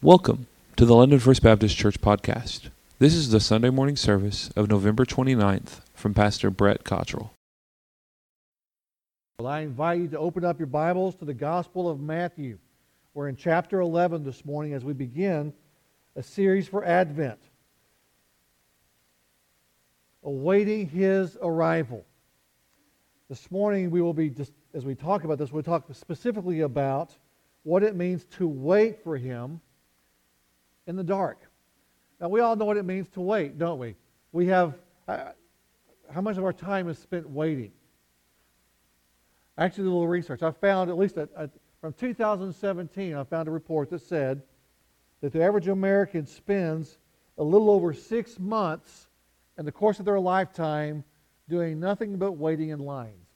Welcome to the London First Baptist Church podcast. This is the Sunday morning service of November 29th from Pastor Brett Cottrell. Well, I invite you to open up your Bibles to the Gospel of Matthew. We're in chapter 11 this morning as we begin a series for Advent, awaiting His arrival. This morning we will be, as we talk about this, we'll talk specifically about what it means to wait for Him in the dark. Now, we all know what it means to wait, don't we? We have, how much of our time is spent waiting? I actually did a little research. I found, at least from 2017, I found a report that said that the average American spends a little over 6 months in the course of their lifetime doing nothing but waiting in lines.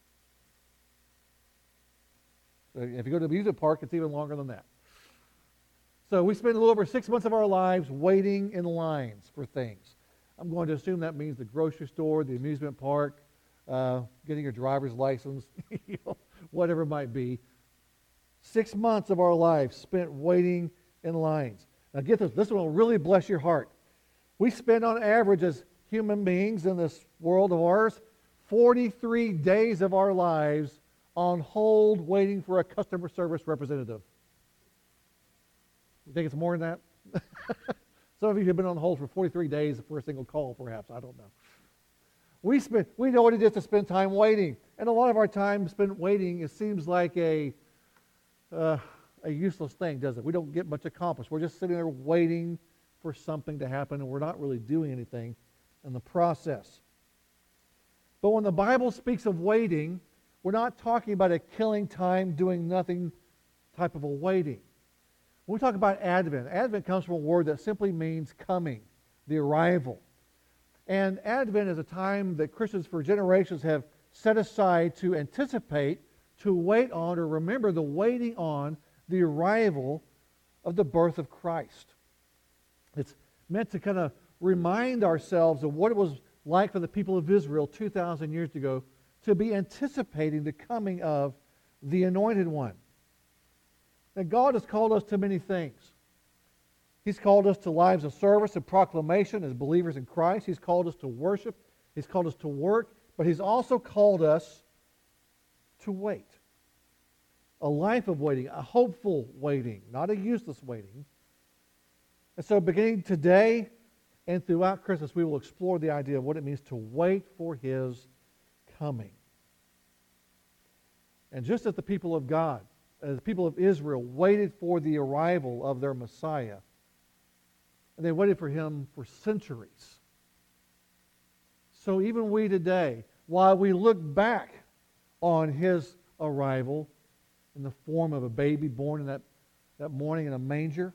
So if you go to a music park, it's even longer than that. So we spend a little over 6 months of our lives waiting in lines for things. I'm going to assume that means the grocery store, the amusement park, getting your driver's license, whatever it might be. 6 months of our lives spent waiting in lines. Now get this, this one will really bless your heart. We spend on average as human beings in this world of ours, 43 days of our lives on hold waiting for a customer service representative. You think it's more than that? Some of you have been on hold for 43 days for a single call, perhaps. I don't know. We know what it is to spend time waiting. And a lot of our time spent waiting, it seems like a useless thing, doesn't it? We don't get much accomplished. We're just sitting there waiting for something to happen, and we're not really doing anything in the process. But when the Bible speaks of waiting, we're not talking about a killing time, doing nothing type of a waiting. When we talk about Advent, Advent comes from a word that simply means coming, the arrival. And Advent is a time that Christians for generations have set aside to anticipate, to wait on, or remember the waiting on the arrival of the birth of Christ. It's meant to kind of remind ourselves of what it was like for the people of Israel 2,000 years ago to be anticipating the coming of the Anointed One. That God has called us to many things. He's called us to lives of service and proclamation as believers in Christ. He's called us to worship. He's called us to work. But He's also called us to wait. A life of waiting, a hopeful waiting, not a useless waiting. And so beginning today and throughout Christmas, we will explore the idea of what it means to wait for His coming. And just as the people of God, as the people of Israel waited for the arrival of their Messiah, and they waited for Him for centuries. So even we today, while we look back on His arrival in the form of a baby born in that morning in a manger,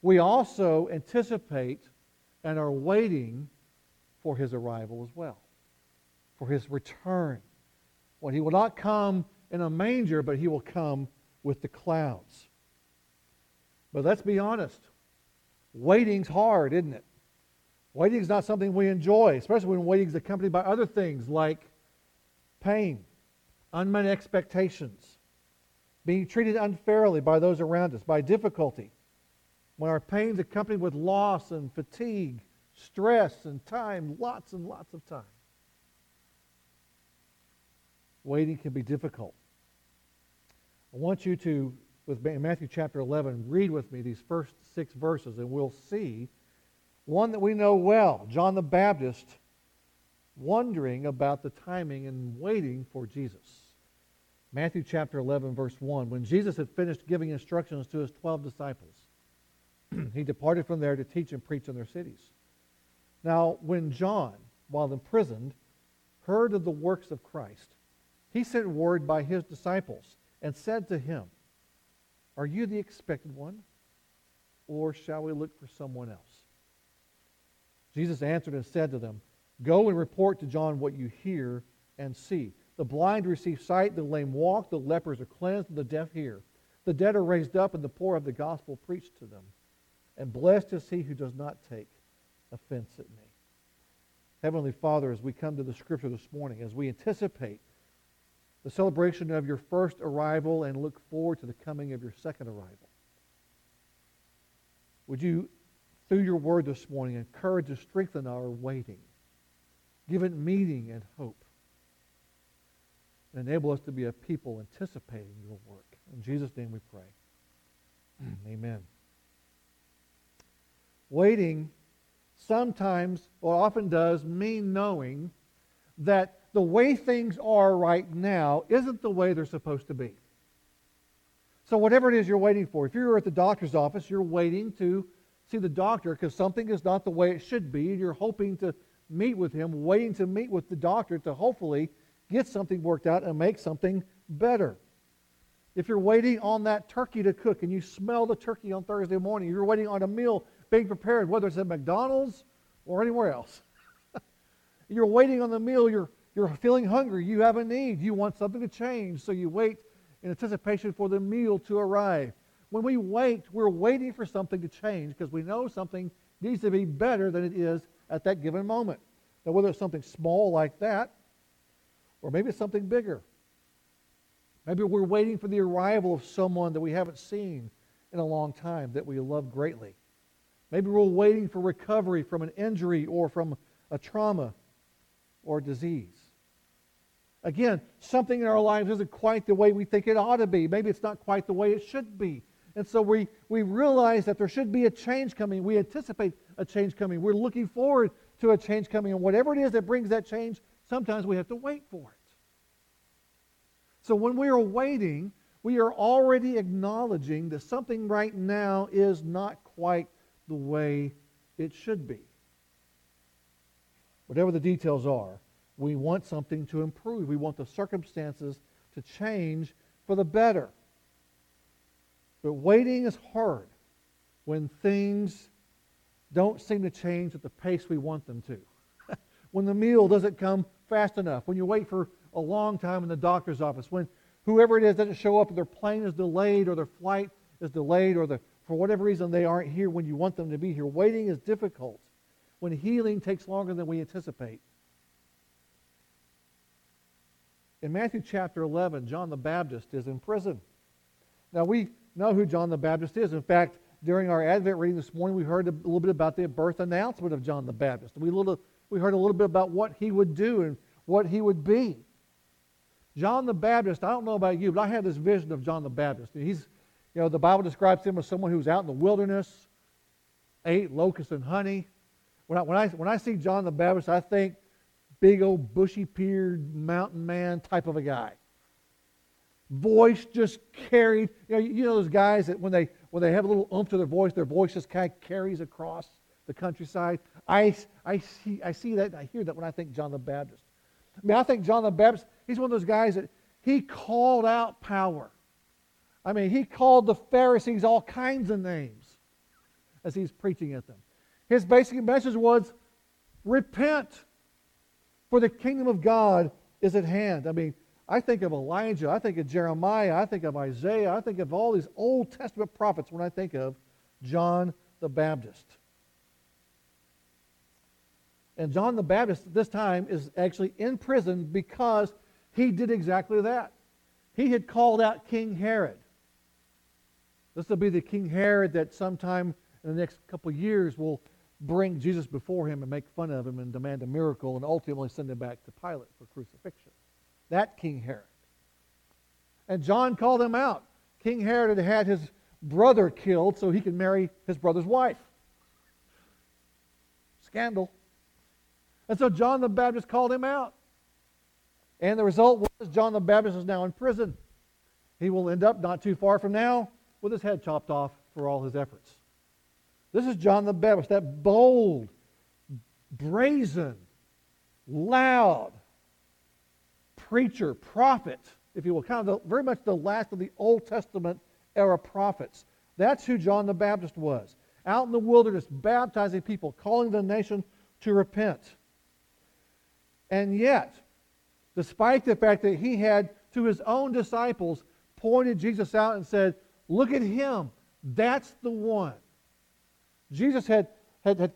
we also anticipate and are waiting for His arrival as well, for His return, when He will not come in a manger, but He will come with the clouds. But let's be honest. Waiting's hard, isn't it? Waiting's not something we enjoy, especially when waiting's accompanied by other things like pain, unmet expectations, being treated unfairly by those around us, by difficulty. When our pain's accompanied with loss and fatigue, stress and time, lots and lots of time. Waiting can be difficult. I want you to, in Matthew chapter 11, read with me these first 6 verses, and we'll see one that we know well, John the Baptist, wondering about the timing and waiting for Jesus. Matthew chapter 11, verse 1, when Jesus had finished giving instructions to His 12 disciples, He departed from there to teach and preach in their cities. Now, when John, while imprisoned, heard of the works of Christ, he sent word by his disciples and said to him, "Are you the expected one, or shall we look for someone else?" Jesus answered and said to them, "Go and report to John what you hear and see. The blind receive sight, the lame walk, the lepers are cleansed, and the deaf hear. The dead are raised up, and the poor have the gospel preached to them. And blessed is he who does not take offense at me." Heavenly Father, as we come to the Scripture this morning, as we anticipate the celebration of your first arrival and look forward to the coming of your second arrival, Would you, through your word this morning, encourage and strengthen our waiting. Give it meaning and hope. And enable us to be a people anticipating your work. In Jesus' name we pray. Amen. Waiting sometimes, or often does, mean knowing that the way things are right now isn't the way they're supposed to be. So whatever it is you're waiting for, if you're at the doctor's office, you're waiting to see the doctor because something is not the way it should be, and you're hoping to meet with him, waiting to meet with the doctor to hopefully get something worked out and make something better. If you're waiting on that turkey to cook and you smell the turkey on Thursday morning, you're waiting on a meal being prepared, whether it's at McDonald's or anywhere else. You're waiting on the meal, you're feeling hungry, you have a need, you want something to change, so you wait in anticipation for the meal to arrive. When we wait, we're waiting for something to change because we know something needs to be better than it is at that given moment. Now, whether it's something small like that, or maybe it's something bigger. Maybe we're waiting for the arrival of someone that we haven't seen in a long time that we love greatly. Maybe we're waiting for recovery from an injury or from a trauma or disease. Again, something in our lives isn't quite the way we think it ought to be. Maybe it's not quite the way it should be. And so we realize that there should be a change coming. We anticipate a change coming. We're looking forward to a change coming. And whatever it is that brings that change, sometimes we have to wait for it. So when we are waiting, we are already acknowledging that something right now is not quite the way it should be. Whatever the details are, we want something to improve. We want the circumstances to change for the better. But waiting is hard when things don't seem to change at the pace we want them to. When the meal doesn't come fast enough, when you wait for a long time in the doctor's office, when whoever it is doesn't show up, their plane is delayed or their flight is delayed or for whatever reason they aren't here when you want them to be here. Waiting is difficult when healing takes longer than we anticipate. In Matthew chapter 11, John the Baptist is in prison. Now, we know who John the Baptist is. In fact, during our Advent reading this morning, we heard a little bit about the birth announcement of John the Baptist. We heard a little bit about what he would do and what he would be. John the Baptist, I don't know about you, but I had this vision of John the Baptist. He's, you know, the Bible describes him as someone who was out in the wilderness, ate locusts and honey. When I see John the Baptist, I think big old bushy-peared mountain man type of a guy. Voice just carried. You know those guys that when they have a little oomph to their voice just kind of carries across the countryside. I see that, I hear that when I think John the Baptist. I mean, I think John the Baptist, he's one of those guys that he called out power. I mean, he called the Pharisees all kinds of names as he's preaching at them. His basic message was, repent, for the kingdom of God is at hand. I mean, I think of Elijah, I think of Jeremiah, I think of Isaiah, I think of all these Old Testament prophets when I think of John the Baptist. And John the Baptist at this time is actually in prison because he did exactly that. He had called out King Herod. This will be the King Herod that sometime in the next couple of years will bring Jesus before him and make fun of him and demand a miracle and ultimately send him back to Pilate for crucifixion. That King Herod. And John called him out. King Herod had his brother killed so he could marry his brother's wife. Scandal. And so John the Baptist called him out. And the result was John the Baptist is now in prison. He will end up not too far from now with his head chopped off for all his efforts. This is John the Baptist, that bold, brazen, loud preacher, prophet, if you will, kind of very much the last of the Old Testament era prophets. That's who John the Baptist was. Out in the wilderness, baptizing people, calling the nation to repent. And yet, despite the fact that he had, to his own disciples, pointed Jesus out and said, look at him, that's the one. Jesus had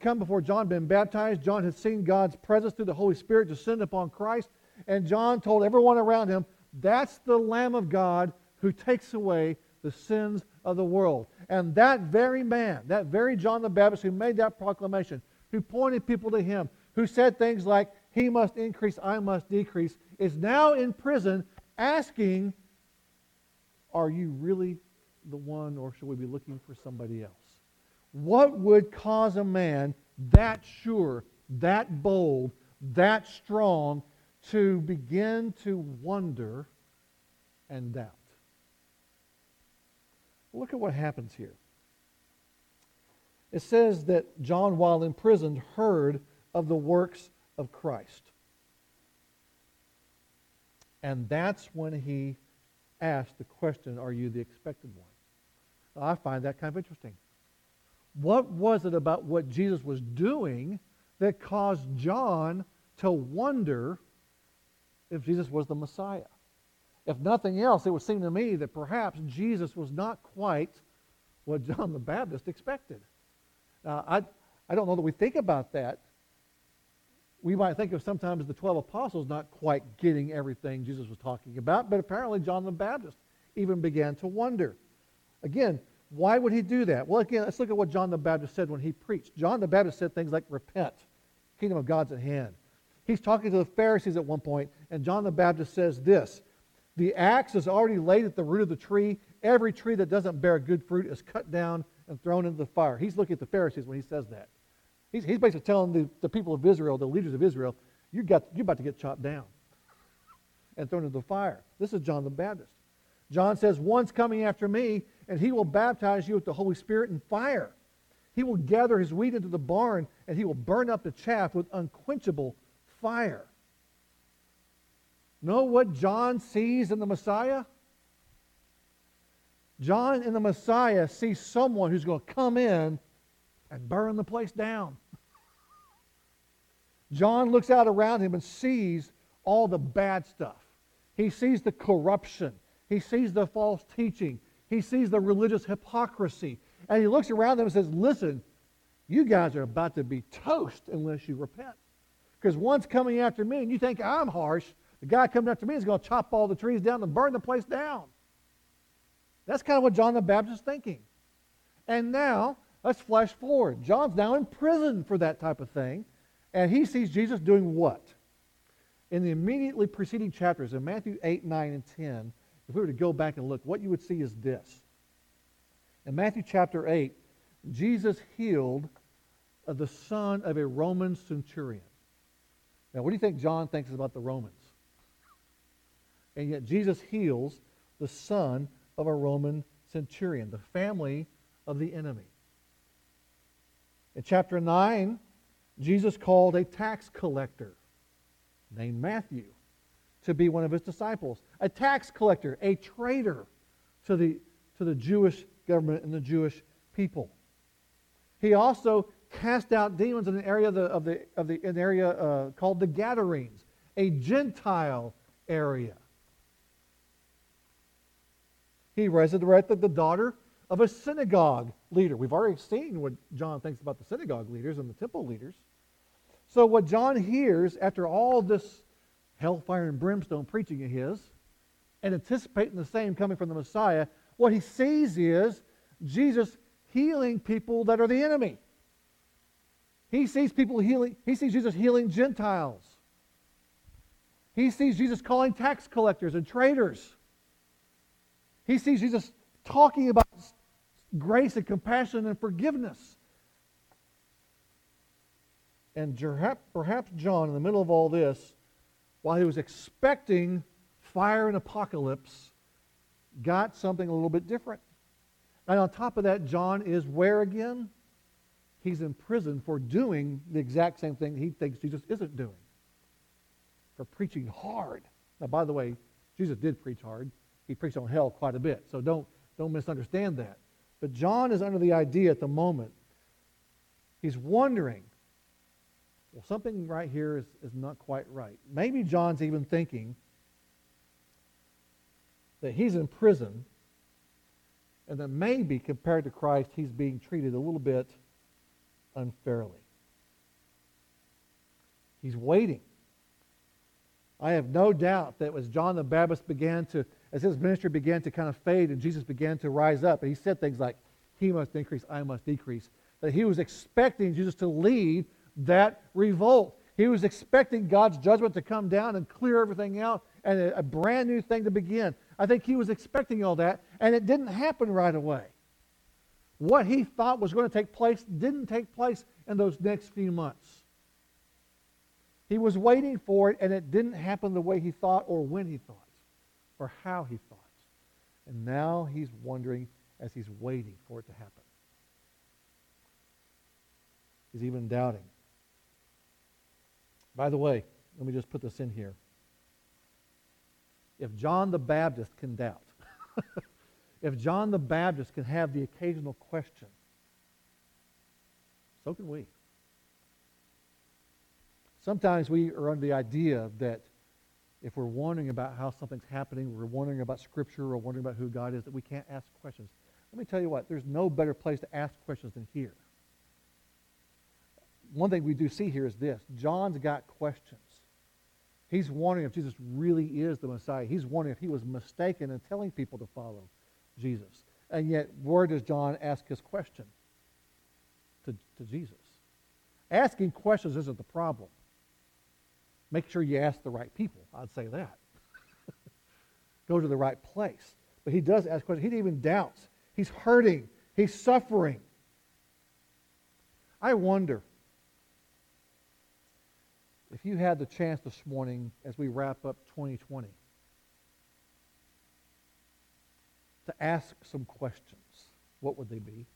come before John, been baptized. John had seen God's presence through the Holy Spirit descend upon Christ. And John told everyone around him, that's the Lamb of God who takes away the sins of the world. And that very man, that very John the Baptist who made that proclamation, who pointed people to him, who said things like, he must increase, I must decrease, is now in prison asking, are you really the one, or should we be looking for somebody else? What would cause a man that sure, that bold, that strong, to begin to wonder and doubt? Look at what happens here. It says that John, while imprisoned, heard of the works of Christ. And that's when he asked the question, are you the expected one? Now, I find that kind of interesting. What was it about what Jesus was doing that caused John to wonder if Jesus was the Messiah? If nothing else, it would seem to me that perhaps Jesus was not quite what John the Baptist expected. Now, I don't know that we think about that. We might think of sometimes the 12 apostles not quite getting everything Jesus was talking about, but apparently John the Baptist even began to wonder. Again, why would he do that? Well, again, let's look at what John the Baptist said when he preached. John the Baptist said things like, repent, kingdom of God's at hand. He's talking to the Pharisees at one point, and John the Baptist says this, the axe is already laid at the root of the tree. Every tree that doesn't bear good fruit is cut down and thrown into the fire. He's looking at the Pharisees when he says that. He's basically telling the people of Israel, the leaders of Israel, you're about to get chopped down and thrown into the fire. This is John the Baptist. John says, one's coming after me, and he will baptize you with the Holy Spirit and fire. He will gather his wheat into the barn, and he will burn up the chaff with unquenchable fire. Know what John sees in the Messiah? John in the Messiah sees someone who's going to come in and burn the place down. John looks out around him and sees all the bad stuff. He sees the corruption. He sees the false teaching. He sees the religious hypocrisy. And he looks around them and says, listen, you guys are about to be toast unless you repent. Because one's coming after me and you think I'm harsh. The guy coming after me is going to chop all the trees down and burn the place down. That's kind of what John the Baptist is thinking. And now, let's flash forward. John's now in prison for that type of thing. And he sees Jesus doing what? In the immediately preceding chapters in Matthew 8, 9, and 10, if we were to go back and look, what you would see is this. In Matthew chapter 8, Jesus healed the son of a Roman centurion. Now, what do you think John thinks about the Romans? And yet Jesus heals the son of a Roman centurion, the family of the enemy. In chapter 9, Jesus called a tax collector named Matthew to be one of his disciples. A tax collector, a traitor to the Jewish government and the Jewish people. He also cast out demons in an area called the Gadarenes, a Gentile area. He resurrected the daughter of a synagogue leader. We've already seen what John thinks about the synagogue leaders and the temple leaders. So what John hears after all this hellfire and brimstone preaching of his, and anticipating the same coming from the Messiah, what he sees is Jesus healing people that are the enemy. He sees Jesus healing Gentiles. He sees Jesus calling tax collectors and traitors. He sees Jesus talking about grace and compassion and forgiveness. And perhaps John, in the middle of all this, while he was expecting fire and apocalypse, got something a little bit different. And on top of that, John is where again? He's in prison for doing the exact same thing he thinks Jesus isn't doing. For preaching hard. Now, by the way, Jesus did preach hard. He preached on hell quite a bit, so don't misunderstand that. But John is under the idea at the moment. He's wondering, well, something right here is not quite right. Maybe John's even thinking that he's in prison and that maybe compared to Christ he's being treated a little bit unfairly. He's waiting. I have no doubt that as John the Baptist began to as his ministry began to kind of fade and Jesus began to rise up, and he said things like, he must increase, I must decrease, that he was expecting Jesus to lead that revolt. He was expecting God's judgment to come down and clear everything out and a brand new thing to begin. I think he was expecting all that, and it didn't happen right away. What he thought was going to take place didn't take place in those next few months. He was waiting for it, and it didn't happen the way he thought or when he thought or how he thought. And now he's wondering as he's waiting for it to happen. He's even doubting. By the way, let me just put this in here. If John the Baptist can doubt, if John the Baptist can have the occasional question, so can we. Sometimes we are under the idea that if we're wondering about how something's happening, we're wondering about Scripture or wondering about who God is, that we can't ask questions. Let me tell you what, there's no better place to ask questions than here. One thing we do see here is this. John's got questions. He's wondering if Jesus really is the Messiah. He's wondering if he was mistaken in telling people to follow Jesus. And yet, where does John ask his question? To Jesus. Asking questions isn't the problem. Make sure you ask the right people. I'd say that. Go to the right place. But he does ask questions. He even doubts. He's hurting. He's suffering. I wonder, if you had the chance this morning as we wrap up 2020 to ask some questions, what would they be?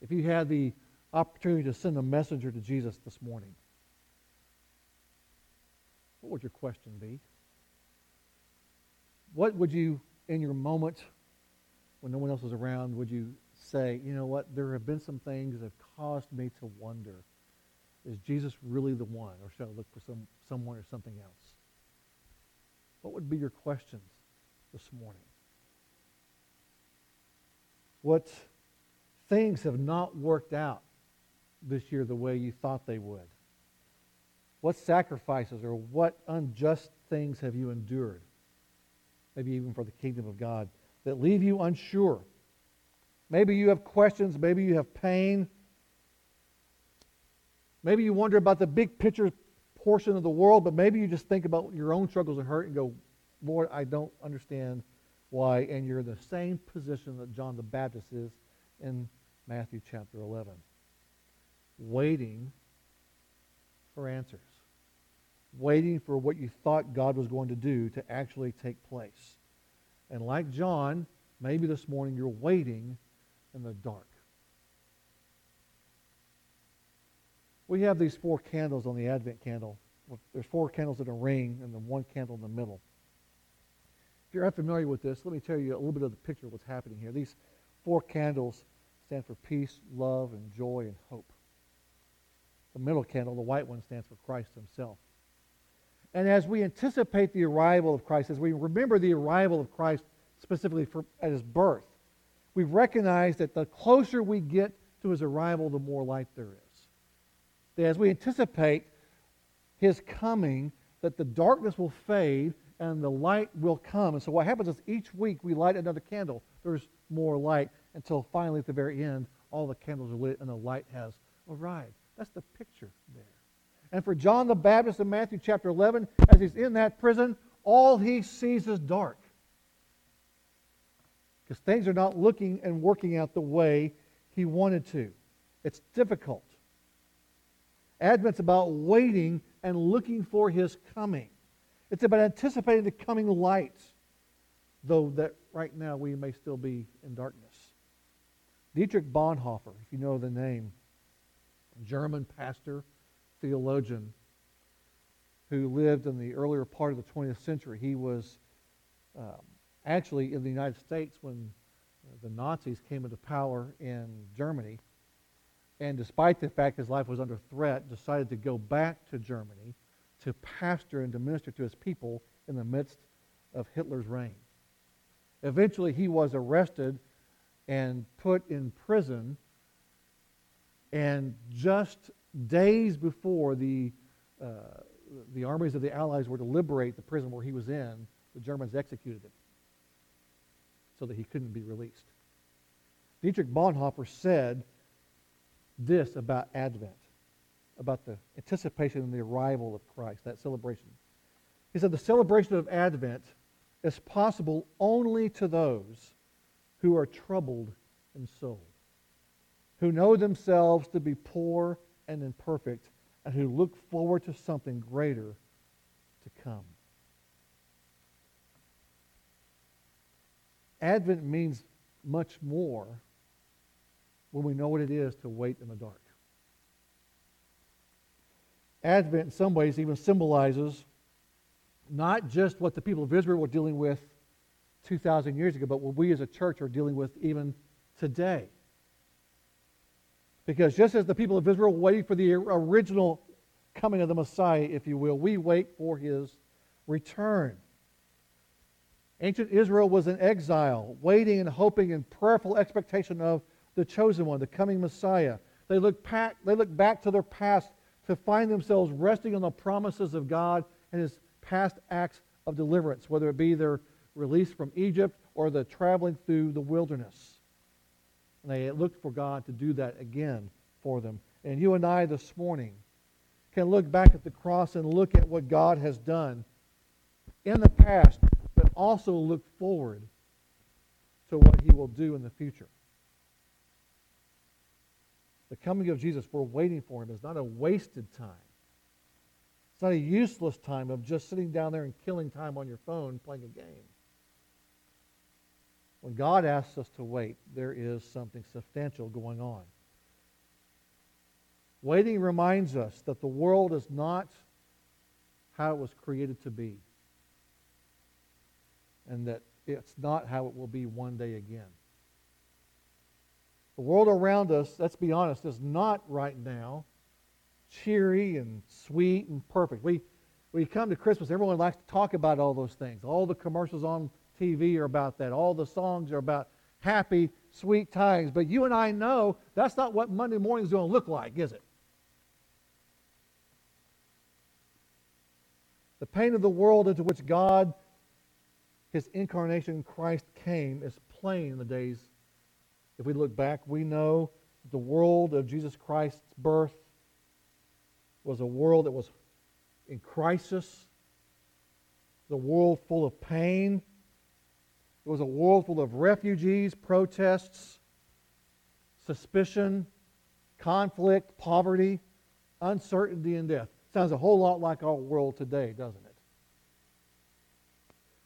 If you had the opportunity to send a messenger to Jesus this morning, what would your question be? What would you, in your moment when no one else was around, would you say, you know what, there have been some things that have caused me to wonder, is Jesus really the one, or should I look for someone or something else? What would be your questions this morning? What things have not worked out this year the way you thought they would? What sacrifices or what unjust things have you endured, maybe even for the kingdom of God, that leave you unsure? Maybe you have questions, maybe you have pain, maybe you wonder about the big picture portion of the world, but maybe you just think about your own struggles and hurt and go, Lord, I don't understand why. And you're in the same position that John the Baptist is in Matthew chapter 11, waiting for answers, waiting for what you thought God was going to do to actually take place. And like John, maybe this morning you're waiting in the dark. We have these four candles on the Advent candle. There's four candles in a ring and then one candle in the middle. If you're unfamiliar with this, let me tell you a little bit of the picture of what's happening here. These four candles stand for peace, love, and joy, and hope. The middle candle, the white one, stands for Christ himself. And as we anticipate the arrival of Christ, as we remember the arrival of Christ specifically at his birth, we recognize that the closer we get to his arrival, the more light there is. That as we anticipate his coming, that the darkness will fade and the light will come. And so what happens is each week we light another candle. There's more light until finally at the very end, all the candles are lit and the light has arrived. That's the picture there. And for John the Baptist in Matthew chapter 11, as he's in that prison, all he sees is dark. Because things are not looking and working out the way he wanted to. It's difficult. Advent's about waiting and looking for his coming. It's about anticipating the coming light, though that right now we may still be in darkness. Dietrich Bonhoeffer, if you know the name, German pastor, theologian, who lived in the earlier part of the 20th century. He was actually in the United States when the Nazis came into power in Germany. And despite the fact his life was under threat, decided to go back to Germany to pastor and to minister to his people in the midst of Hitler's reign. Eventually he was arrested and put in prison, and just days before the armies of the Allies were to liberate the prison where he was in, the Germans executed him so that he couldn't be released. Dietrich Bonhoeffer said this about Advent, about the anticipation and the arrival of Christ, that celebration. He said, the celebration of Advent is possible only to those who are troubled in soul, who know themselves to be poor and imperfect, and who look forward to something greater to come. Advent means much more when we know what it is to wait in the dark. Advent, in some ways, even symbolizes not just what the people of Israel were dealing with 2,000 years ago, but what we as a church are dealing with even today. Because just as the people of Israel waited for the original coming of the Messiah, if you will, we wait for his return. Ancient Israel was in exile, waiting and hoping in prayerful expectation of the chosen one, the coming Messiah. They looked back to their past to find themselves resting on the promises of God and his past acts of deliverance, whether it be their release from Egypt or the traveling through the wilderness. And they looked for God to do that again for them. And you and I this morning can look back at the cross and look at what God has done in the past, but also look forward to what he will do in the future. The coming of Jesus, we're waiting for him, is not a wasted time. It's not a useless time of just sitting down there and killing time on your phone playing a game. When God asks us to wait, there is something substantial going on. Waiting reminds us that the world is not how it was created to be, and that it's not how it will be one day again. The world around us, let's be honest, is not right now cheery and sweet and perfect. We come to Christmas, everyone likes to talk about all those things. All the commercials on TV are about that. All the songs are about happy, sweet times. But you and I know that's not what Monday morning is going to look like, is it? The pain of the world into which God, his incarnation, Christ came, is plain in the days. If we look back, we know the world of Jesus Christ's birth was a world that was in crisis, the world full of pain. It was a world full of refugees, protests, suspicion, conflict, poverty, uncertainty, and death. Sounds a whole lot like our world today, doesn't it?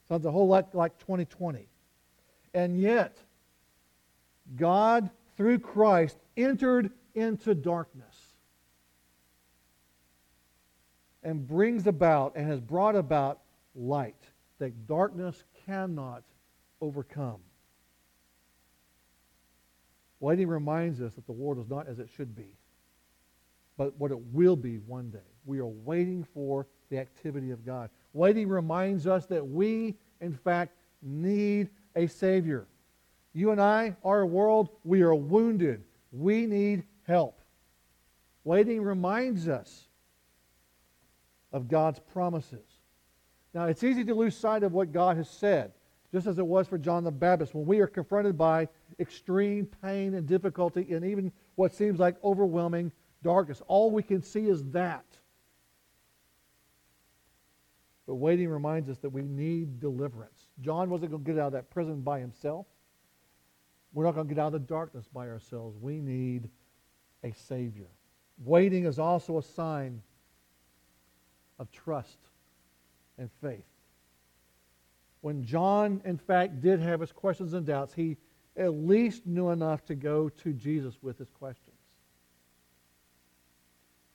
Sounds a whole lot like 2020. And yet, God, through Christ, entered into darkness and brings about and has brought about light that darkness cannot overcome. Waiting reminds us that the world is not as it should be, but what it will be one day. We are waiting for the activity of God. Waiting reminds us that we, in fact, need a Savior. You and I, our world, we are wounded. We need help. Waiting reminds us of God's promises. Now, it's easy to lose sight of what God has said, just as it was for John the Baptist. When we are confronted by extreme pain and difficulty and even what seems like overwhelming darkness, all we can see is that. But waiting reminds us that we need deliverance. John wasn't going to get out of that prison by himself. We're not going to get out of the darkness by ourselves. We need a Savior. Waiting is also a sign of trust and faith. When John, in fact, did have his questions and doubts, he at least knew enough to go to Jesus with his questions.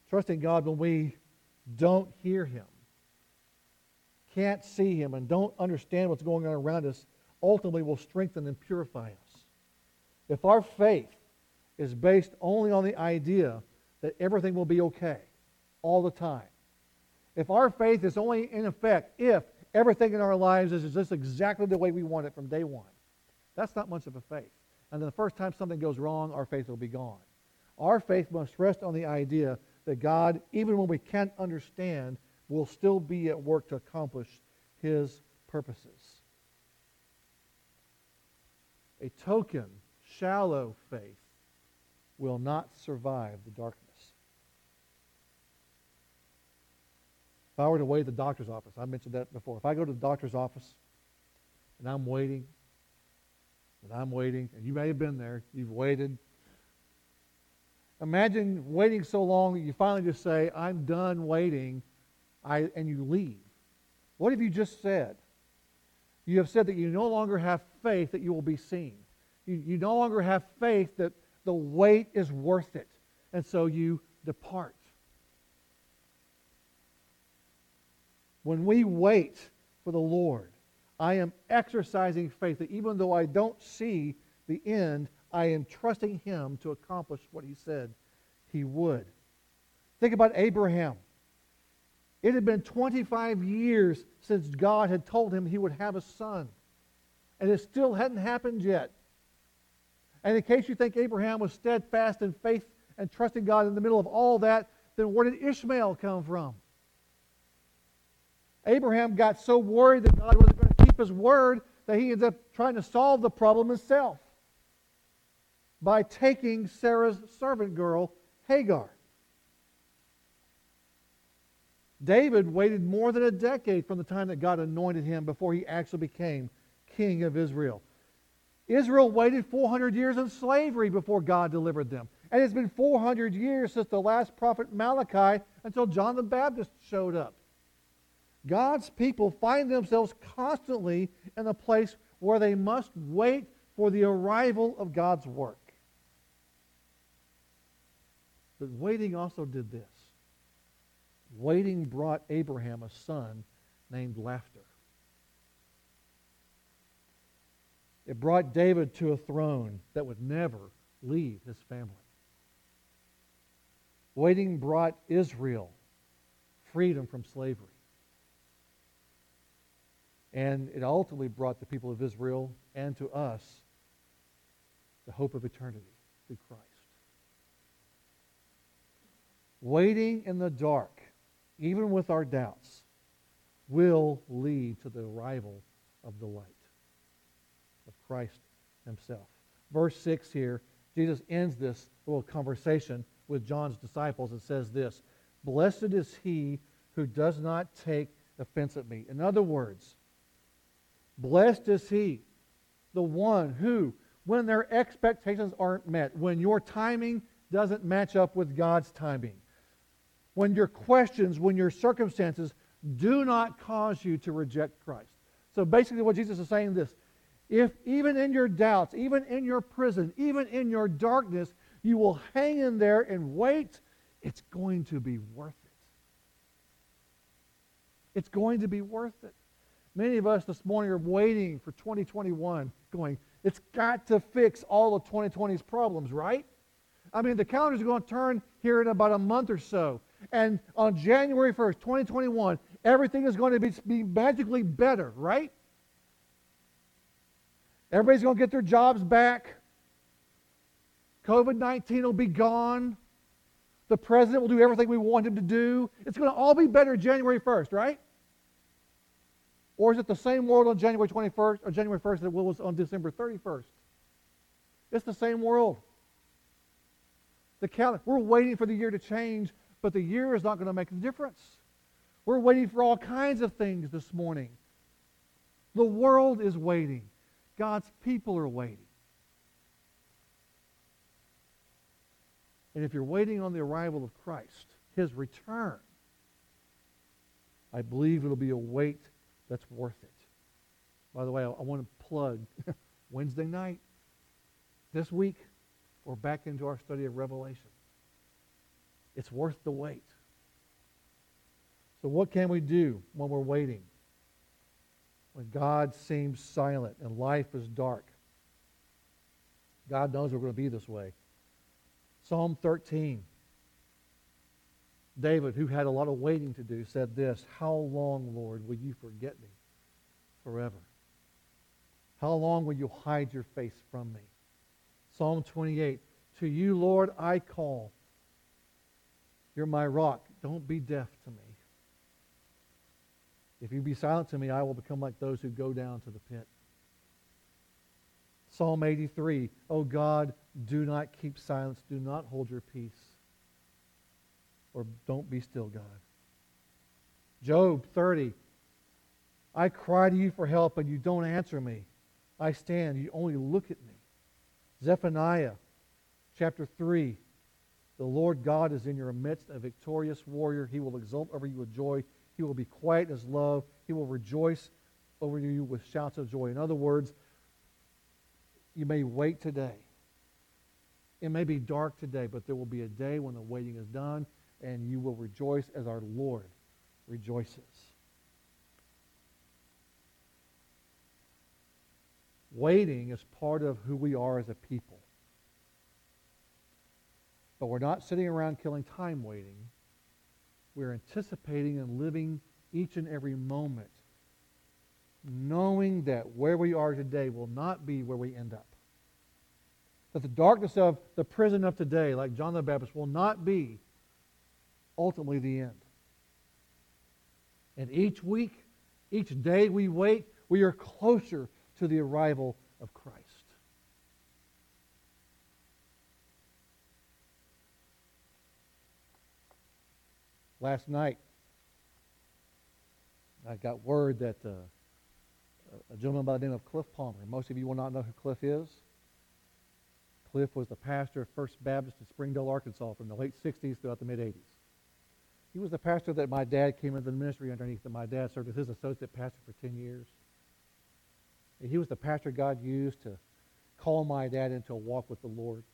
Trusting God when we don't hear him, can't see him, and don't understand what's going on around us, ultimately will strengthen and purify us. If our faith is based only on the idea that everything will be okay all the time, if our faith is only in effect if everything in our lives is just exactly the way we want it from day one, that's not much of a faith. And then the first time something goes wrong, our faith will be gone. Our faith must rest on the idea that God, even when we can't understand, will still be at work to accomplish his purposes. A token, shallow faith will not survive the darkness. If I were to wait at the doctor's office, I mentioned that before. If I go to the doctor's office and I'm waiting, and you may have been there, you've waited. Imagine waiting so long that you finally just say, I'm done waiting, and you leave. What have you just said? You have said that you no longer have faith that you will be seen. You no longer have faith that the wait is worth it. And so you depart. When we wait for the Lord, I am exercising faith that even though I don't see the end, I am trusting Him to accomplish what He said He would. Think about Abraham. It had been 25 years since God had told him he would have a son. And it still hadn't happened yet. And in case you think Abraham was steadfast in faith and trusting God in the middle of all that, then where did Ishmael come from? Abraham got so worried that God wasn't going to keep His word that he ended up trying to solve the problem himself by taking Sarah's servant girl, Hagar. David waited more than a decade from the time that God anointed him before he actually became king of Israel. Israel waited 400 years in slavery before God delivered them. And it's been 400 years since the last prophet Malachi until John the Baptist showed up. God's people find themselves constantly in a place where they must wait for the arrival of God's work. But waiting also did this. Waiting brought Abraham a son named Laughter. It brought David to a throne that would never leave his family. Waiting brought Israel freedom from slavery. And it ultimately brought the people of Israel and to us the hope of eternity through Christ. Waiting in the dark, even with our doubts, will lead to the arrival of the light of Christ Himself. Verse 6 here, Jesus ends this little conversation with John's disciples and says this, "Blessed is he who does not take offense at me." In other words, blessed is he, the one who, when their expectations aren't met, when your timing doesn't match up with God's timing, when your questions, when your circumstances do not cause you to reject Christ. So basically what Jesus is saying is this, if even in your doubts, even in your prison, even in your darkness, you will hang in there and wait, it's going to be worth it. It's going to be worth it. Many of us this morning are waiting for 2021 going, it's got to fix all of 2020's problems, right? I mean, the calendar's going to turn here in about a month or so. And on January 1st, 2021, everything is going to be magically better, right? Everybody's going to get their jobs back. COVID-19 will be gone. The president will do everything we want him to do. It's going to all be better January 1st, right? Or is it the same world on January 21st or January 1st that it was on December 31st? It's the same world. The calendar. We're waiting for the year to change, but the year is not going to make the difference. We're waiting for all kinds of things this morning. The world is waiting. God's people are waiting. And if you're waiting on the arrival of Christ, His return, I believe it'll be a wait that's worth it. By the way, I want to plug Wednesday night, this week, we're back into our study of Revelation. It's worth the wait. So what can we do when we're waiting? When God seems silent and life is dark. God knows we're going to be this way. Psalm 13. David, who had a lot of waiting to do, said this, "How long, Lord, will you forget me forever? How long will you hide your face from me?" Psalm 28. "To you, Lord, I call. You're my rock. Don't be deaf to me." If you be silent to me, I will become like those who go down to the pit. Psalm 83, O God, do not keep silence. Do not hold your peace. Or don't be still, God. Job 30, I cry to you for help and you don't answer me. I stand, you only look at me. Zephaniah chapter 3, the Lord God is in your midst, a victorious warrior. He will exult over you with joy. He will be quiet in his love. He will rejoice over you with shouts of joy. In other words, you may wait today. It may be dark today, but there will be a day when the waiting is done and you will rejoice as our Lord rejoices. Waiting is part of who we are as a people. But we're not sitting around killing time waiting. We're anticipating and living each and every moment, knowing that where we are today will not be where we end up. That the darkness of the prison of today, like John the Baptist, will not be ultimately the end. And each week, each day we wait, we are closer to the arrival of Christ. Last night, I got word that a gentleman by the name of Cliff Palmer, most of you will not know who Cliff is. Cliff was the pastor of First Baptist in Springdale, Arkansas from the late 60s throughout the mid-80s. He was the pastor that my dad came into the ministry underneath, that my dad served as his associate pastor for 10 years. And he was the pastor God used to call my dad into a walk with the Lord.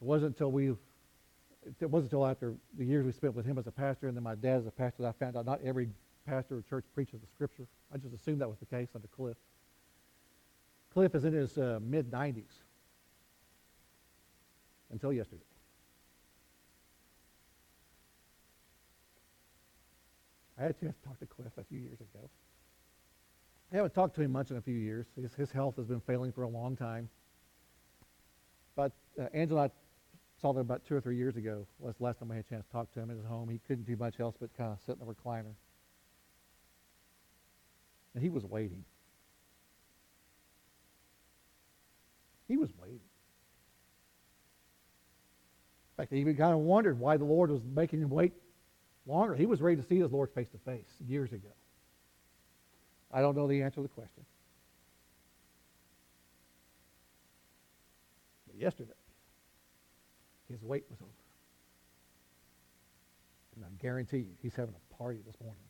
It wasn't until after the years we spent with him as a pastor and then my dad as a pastor that I found out not every pastor or church preaches the Scripture. I just assumed that was the case under Cliff. Cliff is in his mid-90s until yesterday. I had a chance to talk to Cliff a few years ago. I haven't talked to him much in a few years. His health has been failing for a long time. But Angela and I saw him about 2 or 3 years ago. Was the last time I had a chance to talk to him at his home. He couldn't do much else but kind of sit in the recliner. And he was waiting. He was waiting. In fact, he even kind of wondered why the Lord was making him wait longer. He was ready to see his Lord face to face years ago. I don't know the answer to the question. But yesterday, his wait was over. And I guarantee you, he's having a party this morning.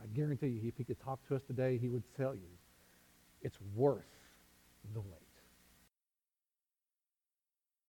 I guarantee you, if he could talk to us today, he would tell you it's worth the wait.